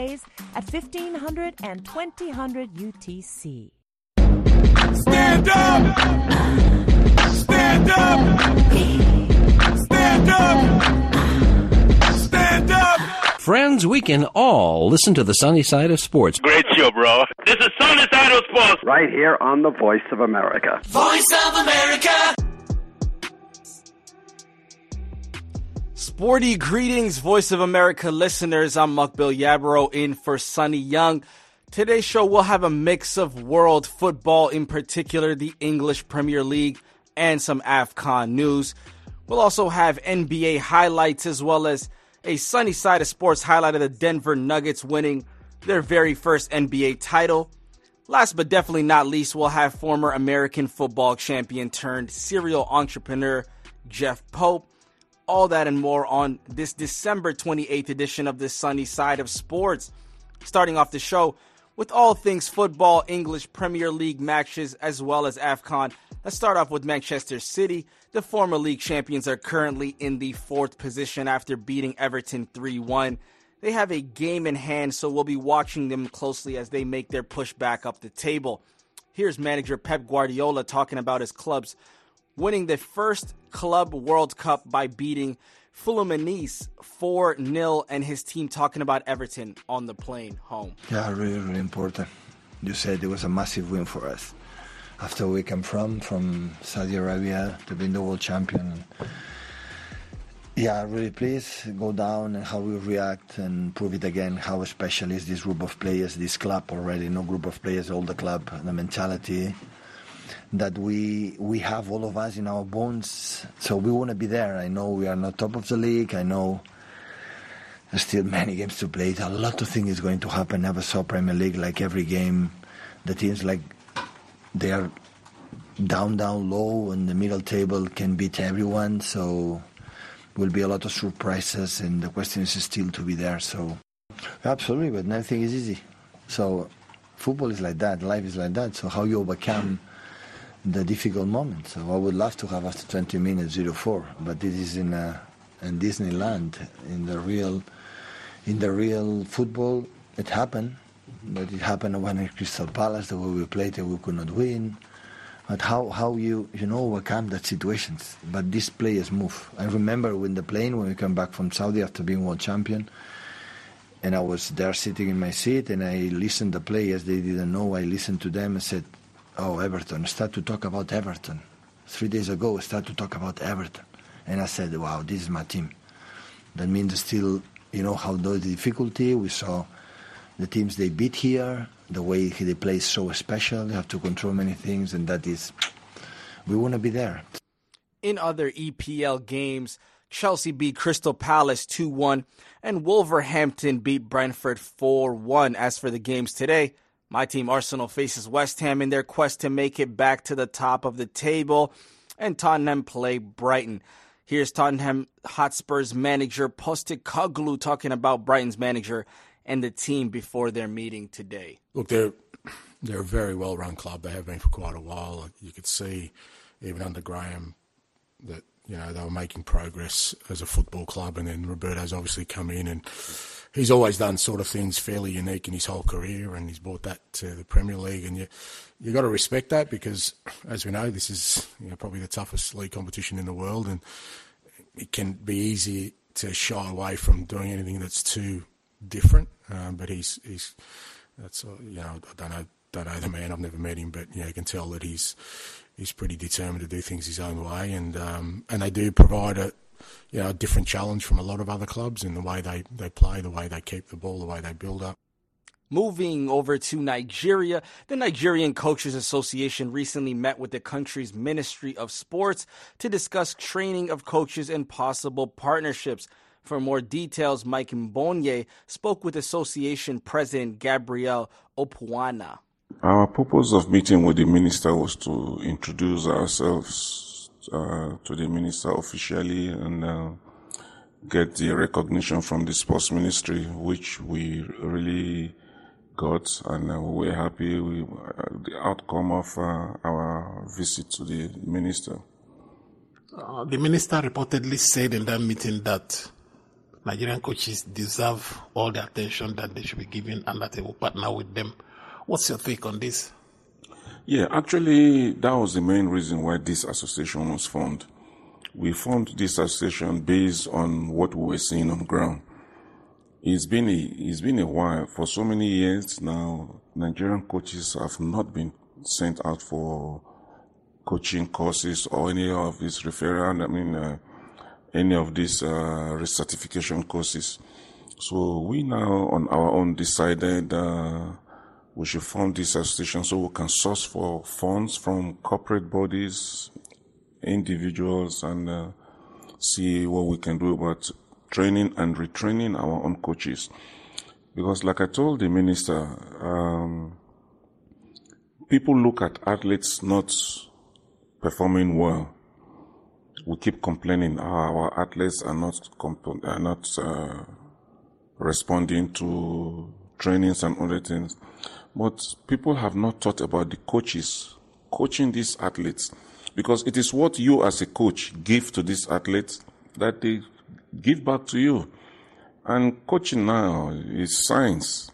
at 1500 and 2000 UTC. Stand up! Stand up! Stand up! Stand up! Friends, we can all listen to the Sunny Side of Sports. Great show, bro. This is Sunny Side of Sports. Right here on the Voice of America. Voice of America! Sporty greetings, Voice of America listeners. I'm Mukbil Yabro in for Sunny Young. Today's show will have a mix of world football, in particular the English Premier League, and some AFCON news. We'll also have NBA highlights as well as a Sunny Side of Sports highlight of the Denver Nuggets winning their very first NBA title. Last but definitely not least, we'll have former American football champion turned serial entrepreneur Jeff Pope. All that and more on this December 28th edition of the Sunny Side of Sports. Starting off the show with all things football, English Premier League matches, as well as AFCON. Let's start off with Manchester City. The former league champions are currently in the fourth position after beating Everton 3-1. They have a game in hand, so we'll be watching them closely as they make their push back up the table. Here's manager Pep Guardiola talking about his club's winning the first Club World Cup by beating Fulham and Nice 4-0, and his team talking about Everton on the plane home. Yeah, really, really important. You said it was a massive win for us. After we came from Saudi Arabia to being the world champion. Yeah, really pleased. Go down and how we react and prove it again, how special is this group of players, this club already, no group of players, all the club, the mentality that we have all of us in our bones, so we want to be there. I know we are not top of the league. I know there's still many games to play. A lot of things is going to happen. Never saw Premier League like every game. The teams like they are down low and the middle table can beat everyone. So will be a lot of surprises, and the question is still to be there. So absolutely, but nothing is easy. So football is like that. Life is like that. So how you overcome the difficult moment. So I would love to have after 20 minutes 0-4, but this is in Disneyland. In the real football, it happened. But it happened when at Crystal Palace, the way we played, we could not win. But how you overcome that situations. But these players move. I remember when the plane when we came back from Saudi after being world champion, and I was there sitting in my seat and I listened to the players. They didn't know. I listened to them and said, "Oh, Everton, start to talk about Everton. 3 days ago, start to talk about Everton." And I said, wow, this is my team. That means still, how the difficulty. We saw the teams they beat here, the way they play is so special. They have to control many things, and that is, we want to be there. In other EPL games, Chelsea beat Crystal Palace 2-1, and Wolverhampton beat Brentford 4-1. As for the games today, my team Arsenal faces West Ham in their quest to make it back to the top of the table, and Tottenham play Brighton. Here's Tottenham Hotspur's manager Postecoglu talking about Brighton's manager and the team before their meeting today. Look, they're a very well-run club. They have been for quite a while. You could see even under Graham that they were making progress as a football club, and then Roberto's obviously come in and he's always done sort of things fairly unique in his whole career, and he's brought that to the Premier League, and you got to respect that because, as we know, this is probably the toughest league competition in the world, and it can be easy to shy away from doing anything that's too different. But he's that's I don't know the man. I've never met him, but you can tell that he's pretty determined to do things his own way, and they do provide a different challenge from a lot of other clubs in the way they play, the way they keep the ball, the way they build up. Moving over to Nigeria, the Nigerian Coaches Association recently met with the country's Ministry of Sports to discuss training of coaches and possible partnerships. For more details, Mike Mbonye spoke with Association President Gabriel Opuana. Our purpose of meeting with the minister was to introduce ourselves to the minister officially and get the recognition from the sports ministry, which we really got, and we're happy with the outcome of our visit to the minister. The minister reportedly said in that meeting that Nigerian coaches deserve all the attention that they should be given, and that they will partner with them. What's your take on this? Yeah, actually, that was the main reason why this association was formed. We formed this association based on what we were seeing on the ground. It's been a while. For so many years now, Nigerian coaches have not been sent out for coaching courses or any of these referral, any of these recertification courses. So we now on our own decided we should form this association so we can source for funds from corporate bodies, individuals, and see what we can do about training and retraining our own coaches. Because like I told the minister, people look at athletes not performing well. We keep complaining our athletes are not responding to trainings and other things. But people have not thought about the coaches coaching these athletes, because it is what you as a coach give to these athletes that they give back to you. And coaching now is science.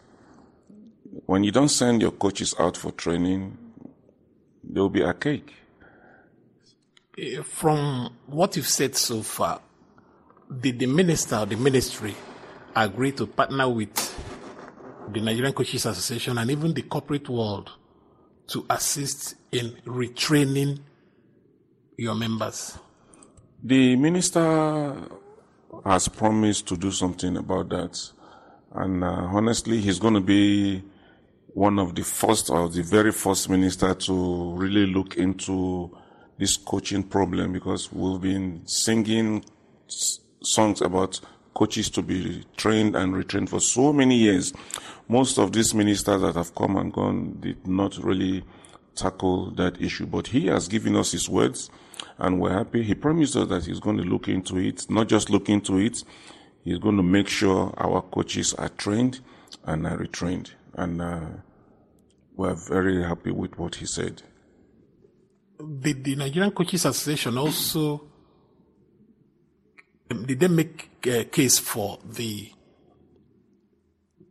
When you don't send your coaches out for training, they will be archaic. From what you've said so far, did the minister or the ministry agree to partner with the Nigerian Coaches Association and even the corporate world to assist in retraining your members? The minister has promised to do something about that. And honestly, he's going to be one of the first or the very first minister to really look into this coaching problem, because we've been singing songs about coaches to be trained and retrained for so many years. Most of these ministers that have come and gone did not really tackle that issue, but he has given us his words, and we're happy. He promised us that he's going to look into it, not just look into it, he's going to make sure our coaches are trained and are retrained, and we're very happy with what he said. Did the Nigerian Coaches Association also, did they make a case for the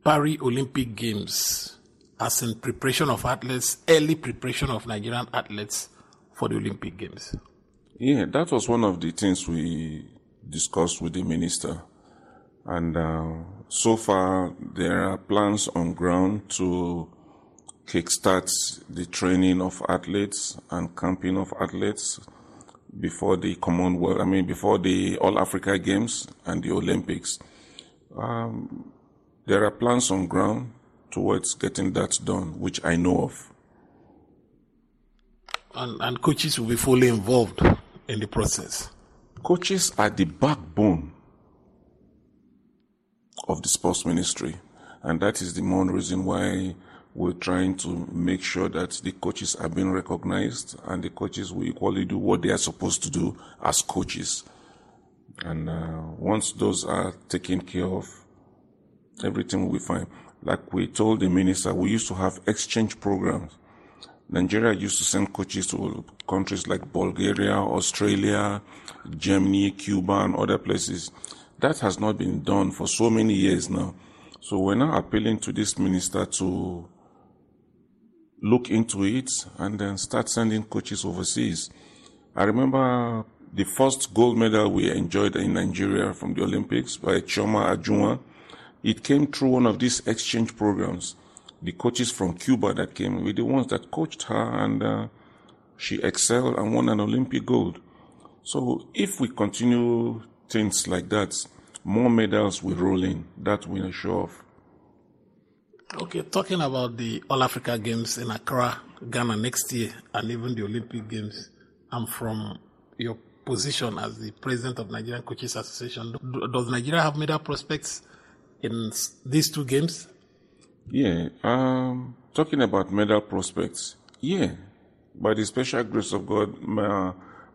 Paris Olympic Games as in preparation of athletes, early preparation of Nigerian athletes for the Olympic Games? Yeah, that was one of the things we discussed with the minister. And so far, there are plans on ground to kickstarts the training of athletes and camping of athletes before the Commonwealth, before the All Africa Games and the Olympics. There are plans on ground towards getting that done, which I know of. And coaches will be fully involved in the process. Coaches are the backbone of the sports ministry, and that is the main reason why we're trying to make sure that the coaches are being recognized, and the coaches will equally do what they are supposed to do as coaches. And once those are taken care of, everything will be fine. Like we told the minister, we used to have exchange programs. Nigeria used to send coaches to countries like Bulgaria, Australia, Germany, Cuba, and other places. That has not been done for so many years now. So we're now appealing to this minister to look into it and then start sending coaches overseas. I remember the first gold medal we enjoyed in Nigeria from the Olympics by Chioma Ajunwa. It came through one of these exchange programs. The coaches from Cuba that came were the ones that coached her, and she excelled and won an Olympic gold. So if we continue things like that, more medals will roll in. That we are sure of. Okay, talking about the All-Africa Games in Accra, Ghana next year, and even the Olympic Games, and from your position as the president of Nigerian Coaches Association, does Nigeria have medal prospects in these two games? Yeah, talking about medal prospects, yeah, by the special grace of God,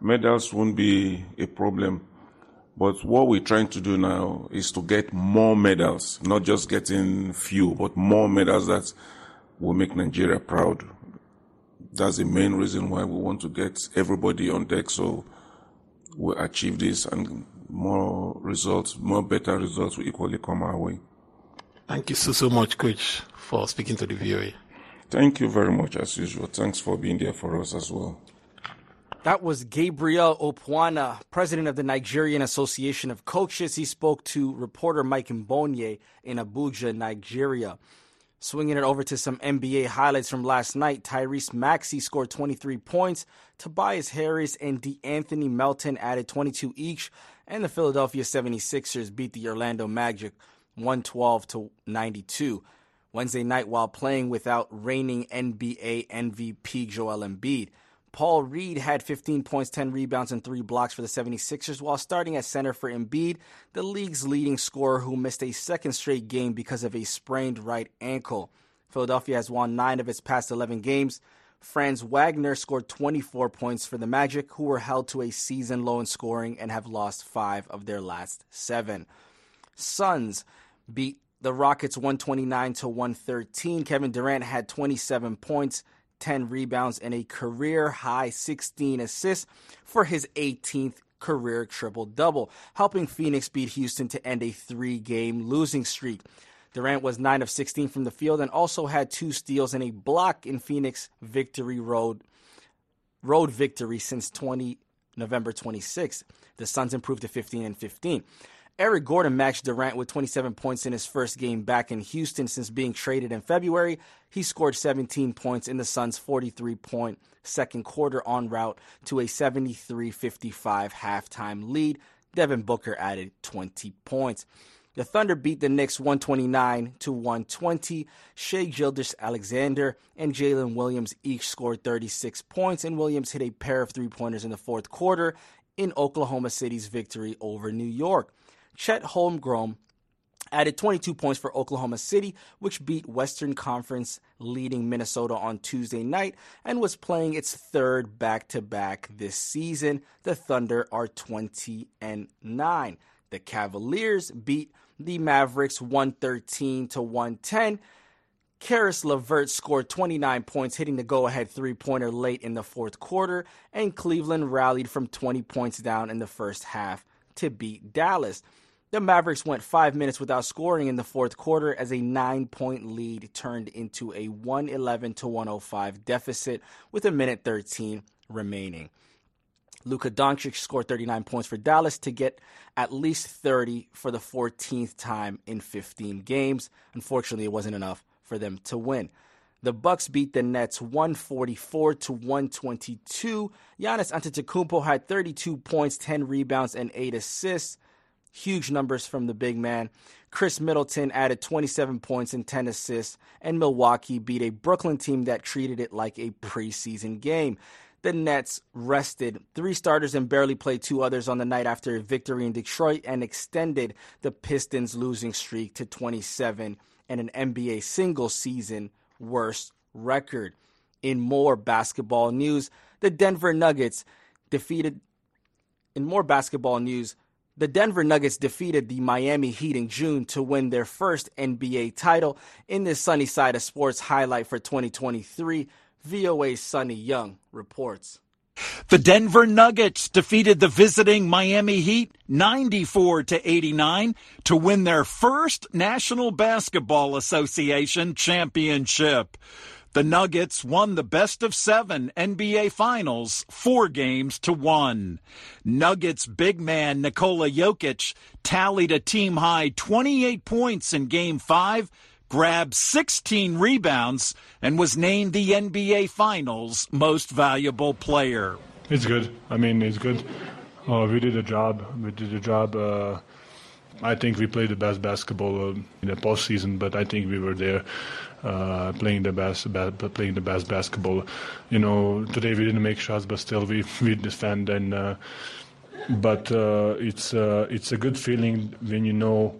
medals won't be a problem. But what we're trying to do now is to get more medals, not just getting few, but more medals that will make Nigeria proud. That's the main reason why we want to get everybody on deck, so we'll achieve this and more results, more better results will equally come our way. Thank you so much, Coach, for speaking to the VOA. Thank you very much, as usual. Thanks for being there for us as well. That was Gabriel Opuana, president of the Nigerian Association of Coaches. He spoke to reporter Mike Mbonye in Abuja, Nigeria. Swinging it over to some NBA highlights from last night, Tyrese Maxey scored 23 points, Tobias Harris and D'Anthony Melton added 22 each, and the Philadelphia 76ers beat the Orlando Magic 112-92. Wednesday night, while playing without reigning NBA MVP Joel Embiid, Paul Reed had 15 points, 10 rebounds, and 3 blocks for the 76ers, while starting at center for Embiid, the league's leading scorer who missed a second straight game because of a sprained right ankle. Philadelphia has won 9 of its past 11 games. Franz Wagner scored 24 points for the Magic, who were held to a season low in scoring and have lost 5 of their last 7. Suns beat the Rockets 129-113. Kevin Durant had 27 points, 10 rebounds, and a career-high 16 assists for his 18th career triple-double, helping Phoenix beat Houston to end a 3-game losing streak. Durant was 9 of 16 from the field and also had 2 steals and a block in Phoenix victory road victory since November 26th. The Suns improved to 15-15. Eric Gordon matched Durant with 27 points in his first game back in Houston since being traded in February. He scored 17 points in the Suns' 43-point second quarter en route to a 73-55 halftime lead. Devin Booker added 20 points. The Thunder beat the Knicks 129-120. Shai Gilgeous-Alexander and Jalen Williams each scored 36 points, and Williams hit a pair of three-pointers in the fourth quarter in Oklahoma City's victory over New York. Chet Holmgren added 22 points for Oklahoma City, which beat Western Conference leading Minnesota on Tuesday night and was playing its third back-to-back this season. The Thunder are 20-9. The Cavaliers beat the Mavericks 113-110. Karis LeVert scored 29 points, hitting the go-ahead three-pointer late in the fourth quarter, and Cleveland rallied from 20 points down in the first half to beat Dallas. The Mavericks went 5 minutes without scoring in the fourth quarter as a 9-point lead turned into a 111-105 deficit with a minute 13 remaining. Luka Doncic scored 39 points for Dallas to get at least 30 for the 14th time in 15 games. Unfortunately, it wasn't enough for them to win. The Bucks beat the Nets 144-122. Giannis Antetokounmpo had 32 points, 10 rebounds, and 8 assists. Huge numbers from the big man. Chris Middleton added 27 points and 10 assists, and Milwaukee beat a Brooklyn team that treated it like a preseason game. The Nets rested 3 starters and barely played 2 others on the night after a victory in Detroit and extended the Pistons' losing streak to 27 and an NBA single season worst record. In more basketball news, the Denver Nuggets defeated the Miami Heat in June to win their first NBA title. In this sunny side of sports highlight for 2023, VOA's Sonny Young reports. The Denver Nuggets defeated the visiting Miami Heat 94-89 to win their first National Basketball Association championship. The Nuggets won the best-of-7 NBA Finals 4-1. Nuggets big man Nikola Jokic tallied a team-high 28 points in Game 5, grabbed 16 rebounds, and was named the NBA Finals Most Valuable Player. It's good. I mean, it's good. We did a job. I think we played the best basketball in the postseason, but I think we were there playing the best basketball. You know, today we didn't make shots, but still we defend. And but it's a good feeling when you know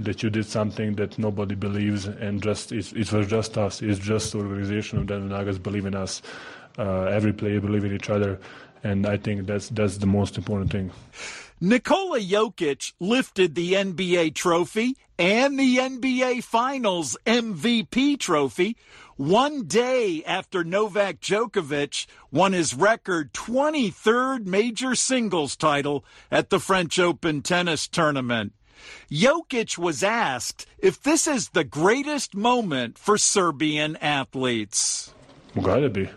that you did something that nobody believes, and just it was just us. It's just the organization of Denver Nuggets believe in us. Every player believe in each other, and I think that's the most important thing. Nikola Jokic lifted the NBA trophy and the NBA Finals MVP trophy one day after Novak Djokovic won his record 23rd major singles title at the French Open tennis tournament. Jokic was asked if this is the greatest moment for Serbian athletes. Well, gotta be.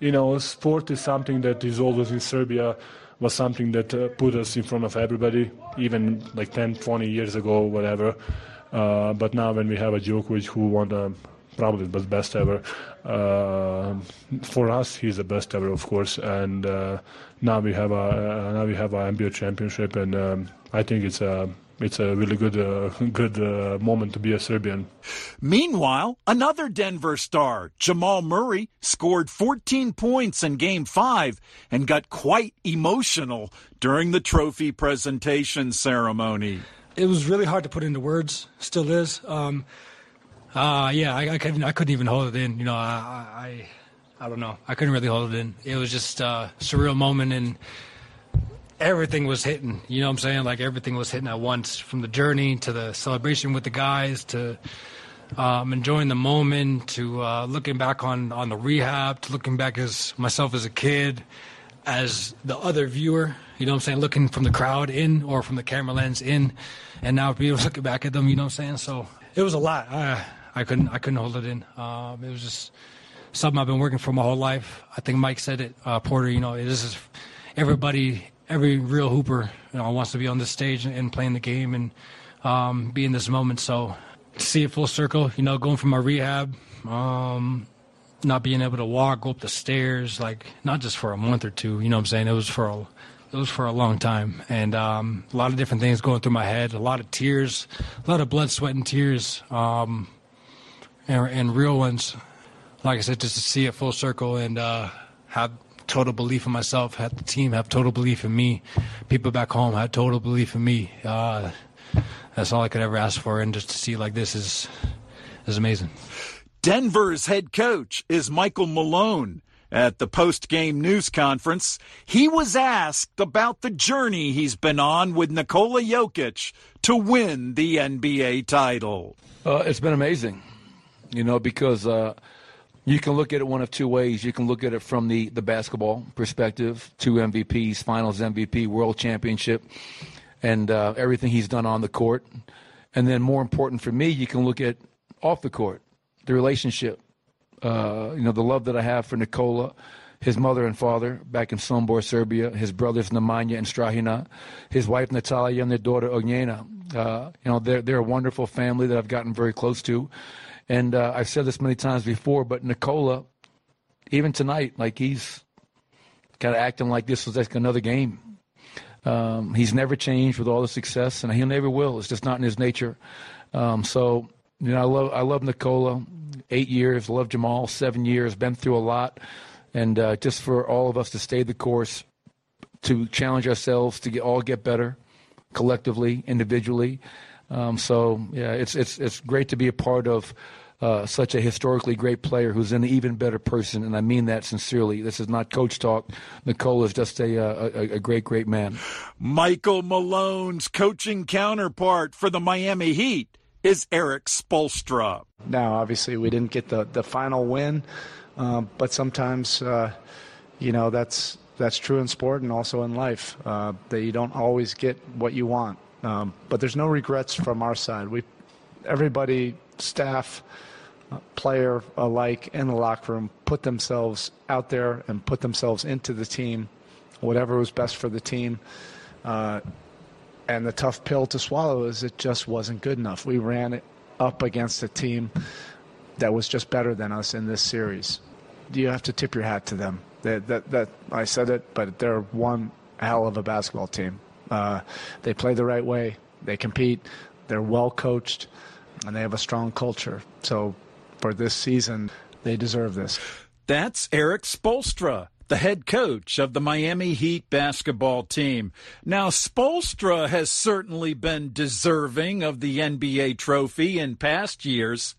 You know, sport is something that is always in Serbia, was something that put us in front of everybody, even like 10, 20 years ago, whatever. But now when we have a Djokovic who won probably the best ever, for us he's the best ever, of course. And now we have a NBA championship, and I think it's a really good moment to be a Serbian. Meanwhile, another Denver star, Jamal Murray, scored 14 points in Game 5 and got quite emotional during the trophy presentation ceremony. It was really hard to put into words, still is. I couldn't even hold it in. You know, I don't know. I couldn't really hold it in. It was just a surreal moment, and everything was hitting, you know what I'm saying? Like, everything was hitting at once, from the journey to the celebration with the guys to enjoying the moment to looking back on the rehab, to looking back as myself as a kid, as the other viewer, you know what I'm saying, looking from the crowd in or from the camera lens in, and now people looking back at them, you know what I'm saying? So it was a lot. I couldn't hold it in. It was just something I've been working for my whole life. I think Mike said it, Porter, you know, this is everybody. Every real hooper, you know, wants to be on this stage and playing the game and be in this moment. So to see it full circle, you know, going from my rehab, not being able to walk, go up the stairs, like not just for a month or two, you know what I'm saying? It was for a long time. And a lot of different things going through my head, a lot of tears, a lot of blood, sweat, and tears, and real ones. Like I said, just to see it full circle and have total belief in myself, had the team have total belief in me, people back home had total belief in me. That's all I could ever ask for, and just to see like this is amazing. Denver's head coach is Michael Malone. At the post-game news conference, he was asked about the journey he's been on with Nikola Jokic to win the NBA title. It's been amazing, you know, because you can look at it one of two ways. You can look at it from the basketball perspective, 2 MVPs, finals MVP, world championship, and everything he's done on the court. And then more important for me, you can look at off the court, the relationship, you know, the love that I have for Nikola, his mother and father back in Sombor, Serbia, his brothers Nemanja and Strahina, his wife Natalia and their daughter Ognjena. You know, they're a wonderful family that I've gotten very close to. And I've said this many times before, but Nikola, even tonight, like he's kind of acting like this was like another game. He's never changed with all the success, and he never will. It's just not in his nature. So, you know, I love Nikola. 8 years, love Jamal. 7 years, been through a lot, and just for all of us to stay the course, to challenge ourselves, to get better, collectively, individually. So yeah, it's great to be a part of such a historically great player who's an even better person, and I mean that sincerely. This is not coach talk. Nikola is just a great man. Michael Malone's coaching counterpart for the Miami Heat is Eric Spoelstra. Now, obviously, we didn't get the final win, but sometimes, you know, that's true in sport and also in life, that you don't always get what you want. But there's no regrets from our side. Everybody, staff, player alike in the locker room, put themselves out there and put themselves into the team, whatever was best for the team. And the tough pill to swallow is it just wasn't good enough. We ran it up against a team that was just better than us in this series. You have to tip your hat to them. That I said it, but they're one hell of a basketball team. They play the right way, they compete, they're well coached, and they have a strong culture. So for this season, they deserve this. That's Eric Spoelstra, the head coach of the Miami Heat basketball team. Now, Spoelstra has certainly been deserving of the NBA trophy in past years.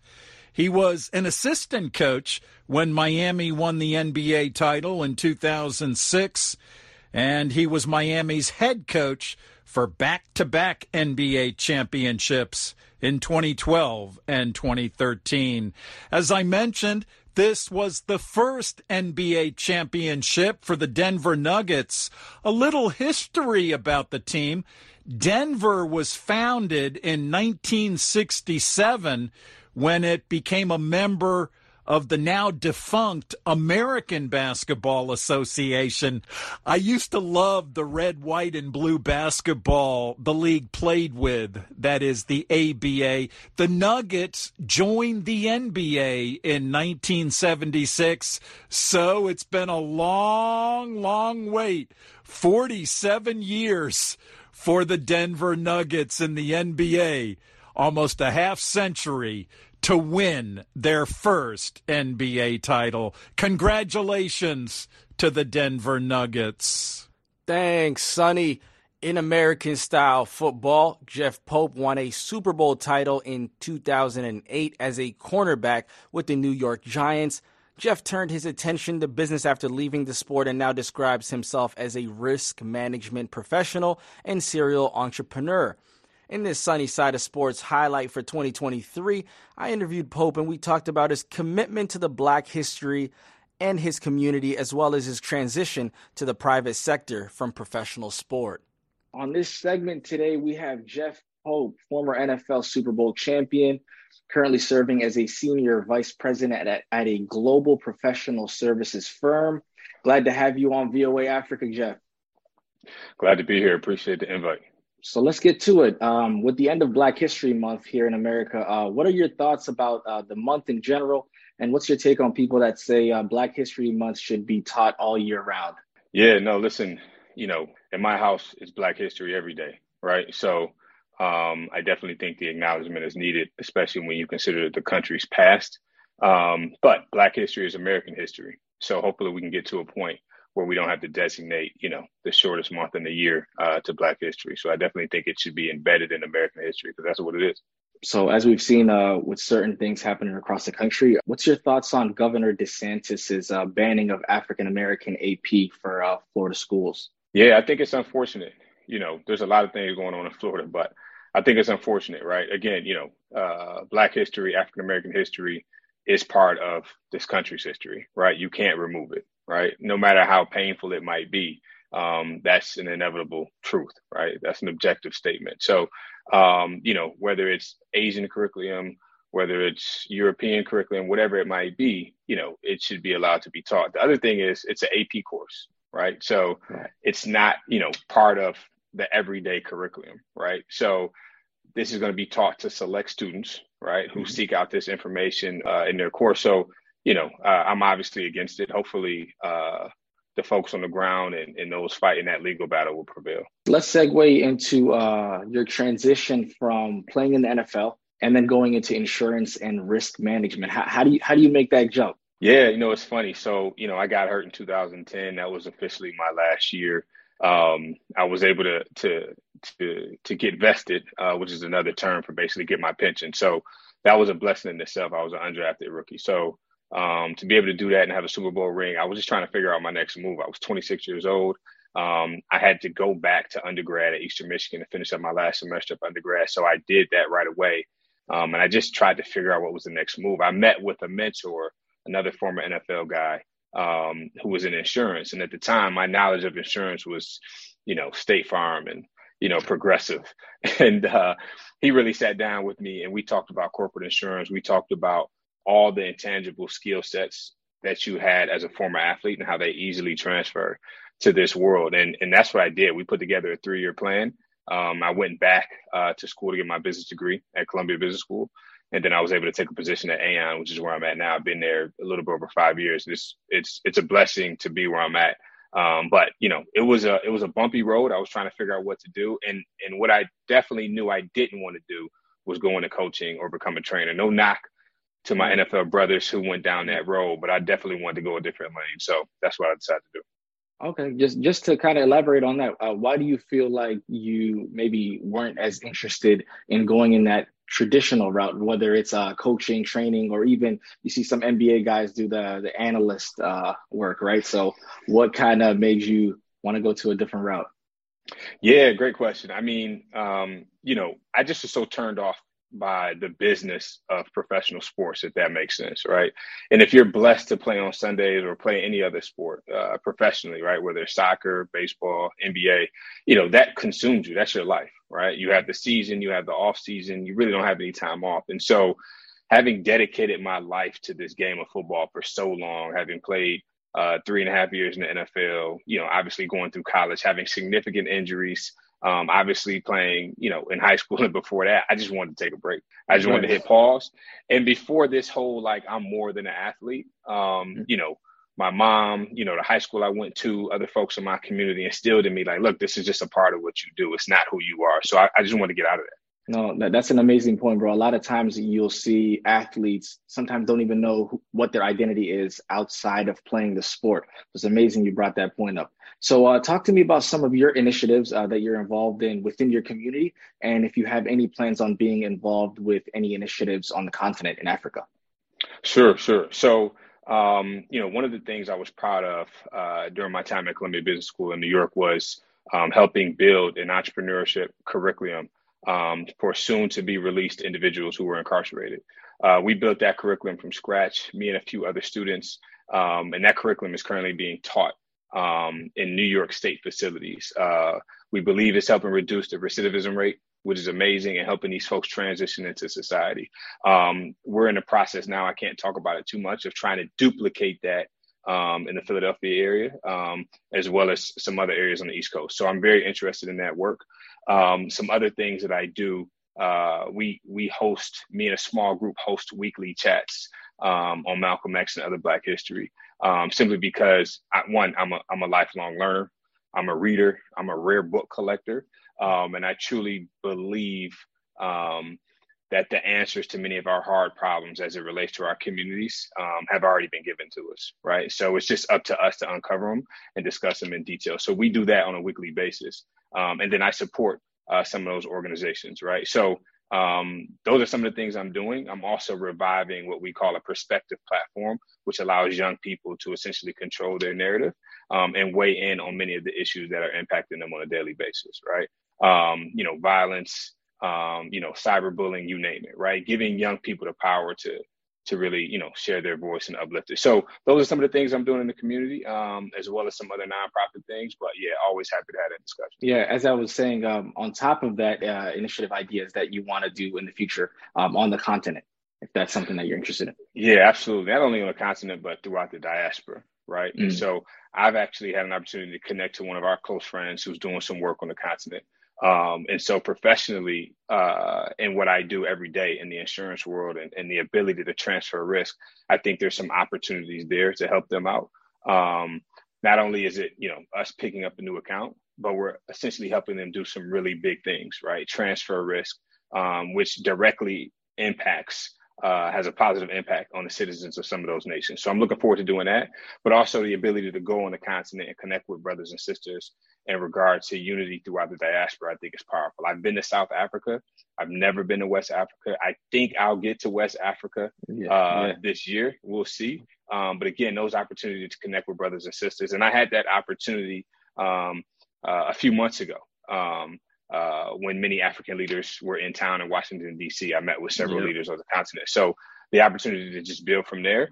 He was an assistant coach when Miami won the NBA title in 2006. and he was Miami's head coach for back-to-back NBA championships in 2012 and 2013. As I mentioned, this was the first NBA championship for the Denver Nuggets. A little history about the team. Denver was founded in 1967 when it became a member of the now defunct American Basketball Association. I used to love the red, white, and blue basketball the league played with, that is the ABA. The Nuggets joined the NBA in 1976, so it's been a long, long wait, 47 years for the Denver Nuggets in the NBA, almost a half century to win their first NBA title. Congratulations to the Denver Nuggets. Thanks, Sonny. In American-style football, Jeff Pope won a Super Bowl title in 2008 as a cornerback with the New York Giants. Jeff turned his attention to business after leaving the sport and now describes himself as a risk management professional and serial entrepreneur. In this Sunny Side of Sports highlight for 2023, I interviewed Pope and we talked about his commitment to the Black history and his community, as well as his transition to the private sector from professional sport. On this segment today, we have Jeff Pope, former NFL Super Bowl champion, currently serving as a senior vice president at a global professional services firm. Glad to have you on VOA Africa, Jeff. Glad to be here. Appreciate the invite. So let's get to it. With the end of Black History Month here in America, what are your thoughts about the month in general? And what's your take on people that say Black History Month should be taught all year round? Yeah, no, listen, you know, in my house, it's Black history every day, right? So I definitely think the acknowledgement is needed, especially when you consider the country's past. But Black history is American history. So hopefully we can get to a point where we don't have to designate, you know, the shortest month in the year to Black history. So I definitely think it should be embedded in American history because that's what it is. So as we've seen with certain things happening across the country, what's your thoughts on Governor DeSantis's banning of African-American AP for Florida schools? Yeah, I think it's unfortunate. You know, there's a lot of things going on in Florida, but I think it's unfortunate, right? Again, you know, Black history, African-American history is part of this country's history, right? You can't remove it. Right. No matter how painful it might be, that's an inevitable truth. Right. That's an objective statement. So, you know, whether it's Asian curriculum, whether it's European curriculum, whatever it might be, you know, it should be allowed to be taught. The other thing is it's an AP course. Right. So it's not, you know, part of the everyday curriculum. Right. So this is going to be taught to select students. Right. Who seek out this information in their course. So, you know, I'm obviously against it. Hopefully the folks on the ground and those fighting that legal battle will prevail. Let's segue into your transition from playing in the NFL and then going into insurance and risk management. How do you make that jump? Yeah, you know, it's funny. So, you know, I got hurt in 2010. That was officially my last year. I was able to get vested, which is another term for basically get my pension. So that was a blessing in itself. I was an undrafted rookie. So to be able to do that and have a Super Bowl ring, I was just trying to figure out my next move. I was 26 years old. I had to go back to undergrad at Eastern Michigan to finish up my last semester of undergrad. So I did that right away. And I just tried to figure out what was the next move. I met with a mentor, another former NFL guy who was in insurance. And at the time, my knowledge of insurance was, you know, State Farm and, you know, Progressive. And he really sat down with me and we talked about corporate insurance. We talked about all the intangible skill sets that you had as a former athlete and how they easily transfer to this world. And that's what I did. We put together a 3-year plan. I went back to school to get my business degree at Columbia Business School. And then I was able to take a position at AON, which is where I'm at now. I've been there a little bit over 5 years. It's a blessing to be where I'm at. But, you know, it was a bumpy road. I was trying to figure out what to do. And what I definitely knew I didn't want to do was go into coaching or become a trainer. No knock to my NFL brothers who went down that road, but I definitely wanted to go a different lane. So that's what I decided to do. Okay. Just to kind of elaborate on that, why do you feel like you maybe weren't as interested in going in that traditional route, whether it's coaching, training, or even you see some NBA guys do the analyst work, right? So what kind of made you want to go to a different route? Yeah, great question. I mean, you know, I just was so turned off by the business of professional sports, if that makes sense, right? And if you're blessed to play on Sundays or play any other sport professionally, right, whether it's soccer, baseball, NBA, you know, that consumes you. That's your life, right? You have the season, you have the off season, you really don't have any time off. And so having dedicated my life to this game of football for so long, having played 3.5 years in the NFL, you know, obviously going through college, having significant injuries, obviously playing, you know, in high school and before that, I just wanted to take a break. I just wanted to hit pause. And before this whole, like, I'm more than an athlete, you know, my mom, you know, the high school I went to, other folks in my community instilled in me, like, look, this is just a part of what you do. It's not who you are. So I just wanted to get out of that. No, that's an amazing point, bro. A lot of times you'll see athletes sometimes don't even know what their identity is outside of playing the sport. It's amazing you brought that point up. So talk to me about some of your initiatives that you're involved in within your community, and if you have any plans on being involved with any initiatives on the continent in Africa. Sure. So, you know, one of the things I was proud of during my time at Columbia Business School in New York was helping build an entrepreneurship curriculum for soon to be released individuals who were incarcerated. We built that curriculum from scratch, me and a few other students, and that curriculum is currently being taught in New York State facilities. We believe it's helping reduce the recidivism rate, which is amazing, and helping these folks transition into society. We're in the process now, I can't talk about it too much, of trying to duplicate that in the Philadelphia area, as well as some other areas on the East Coast. So I'm very interested in that work. Some other things that I do, we host, me and a small group host weekly chats on Malcolm X and other Black history, simply because, I'm a lifelong learner, I'm a reader, I'm a rare book collector, and I truly believe that the answers to many of our hard problems as it relates to our communities have already been given to us, right? So it's just up to us to uncover them and discuss them in detail. So we do that on a weekly basis. And then I support some of those organizations, right? So those are some of the things I'm doing. I'm also reviving what we call a perspective platform, which allows young people to essentially control their narrative and weigh in on many of the issues that are impacting them on a daily basis, right? You know, violence, you know, cyberbullying, you name it, right? Giving young people the power to really, you know, share their voice and uplift it. So those are some of the things I'm doing in the community, as well as some other nonprofit things. But yeah, always happy to have that discussion. Yeah, as I was saying, on top of that, initiative ideas that you want to do in the future on the continent, if that's something that you're interested in. Yeah, absolutely. Not only on the continent, but throughout the diaspora, right? Mm-hmm. And so I've actually had an opportunity to connect to one of our close friends who's doing some work on the continent. And so professionally, in what I do every day in the insurance world and the ability to transfer risk, I think there's some opportunities there to help them out. Not only is it, you know, us picking up a new account, but we're essentially helping them do some really big things, right? Transfer risk, which directly impacts, has a positive impact on the citizens of some of those nations. So I'm looking forward to doing that, but also the ability to go on the continent and connect with brothers and sisters in regard to unity throughout the diaspora, I think is powerful. I've been to South Africa. I've never been to West Africa. I think I'll get to West Africa this year. We'll see. But again, those opportunities to connect with brothers and sisters. And I had that opportunity a few months ago. When many African leaders were in town in Washington, D.C., I met with several leaders on the continent. So the opportunity to just build from there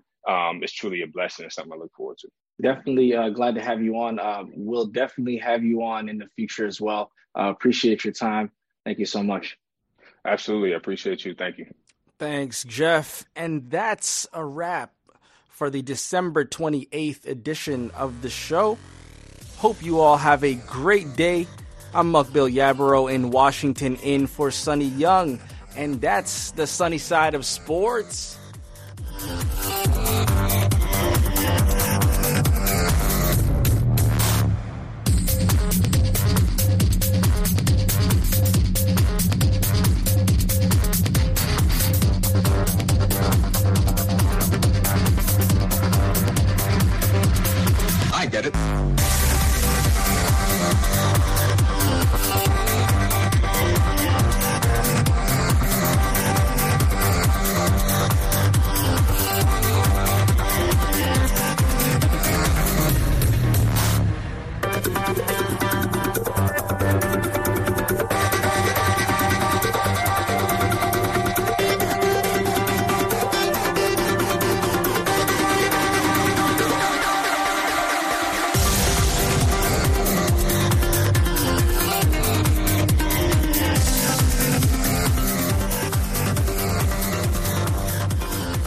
is truly a blessing and something I look forward to. Definitely glad to have you on. We'll definitely have you on in the future as well. Appreciate your time. Thank you so much. Absolutely. I appreciate you. Thank you. Thanks, Jeff. And that's a wrap for the December 28th edition of the show. Hope you all have a great day. I'm Mukbil Yabaro in Washington, in for Sonny Young, and that's the sunny side of sports.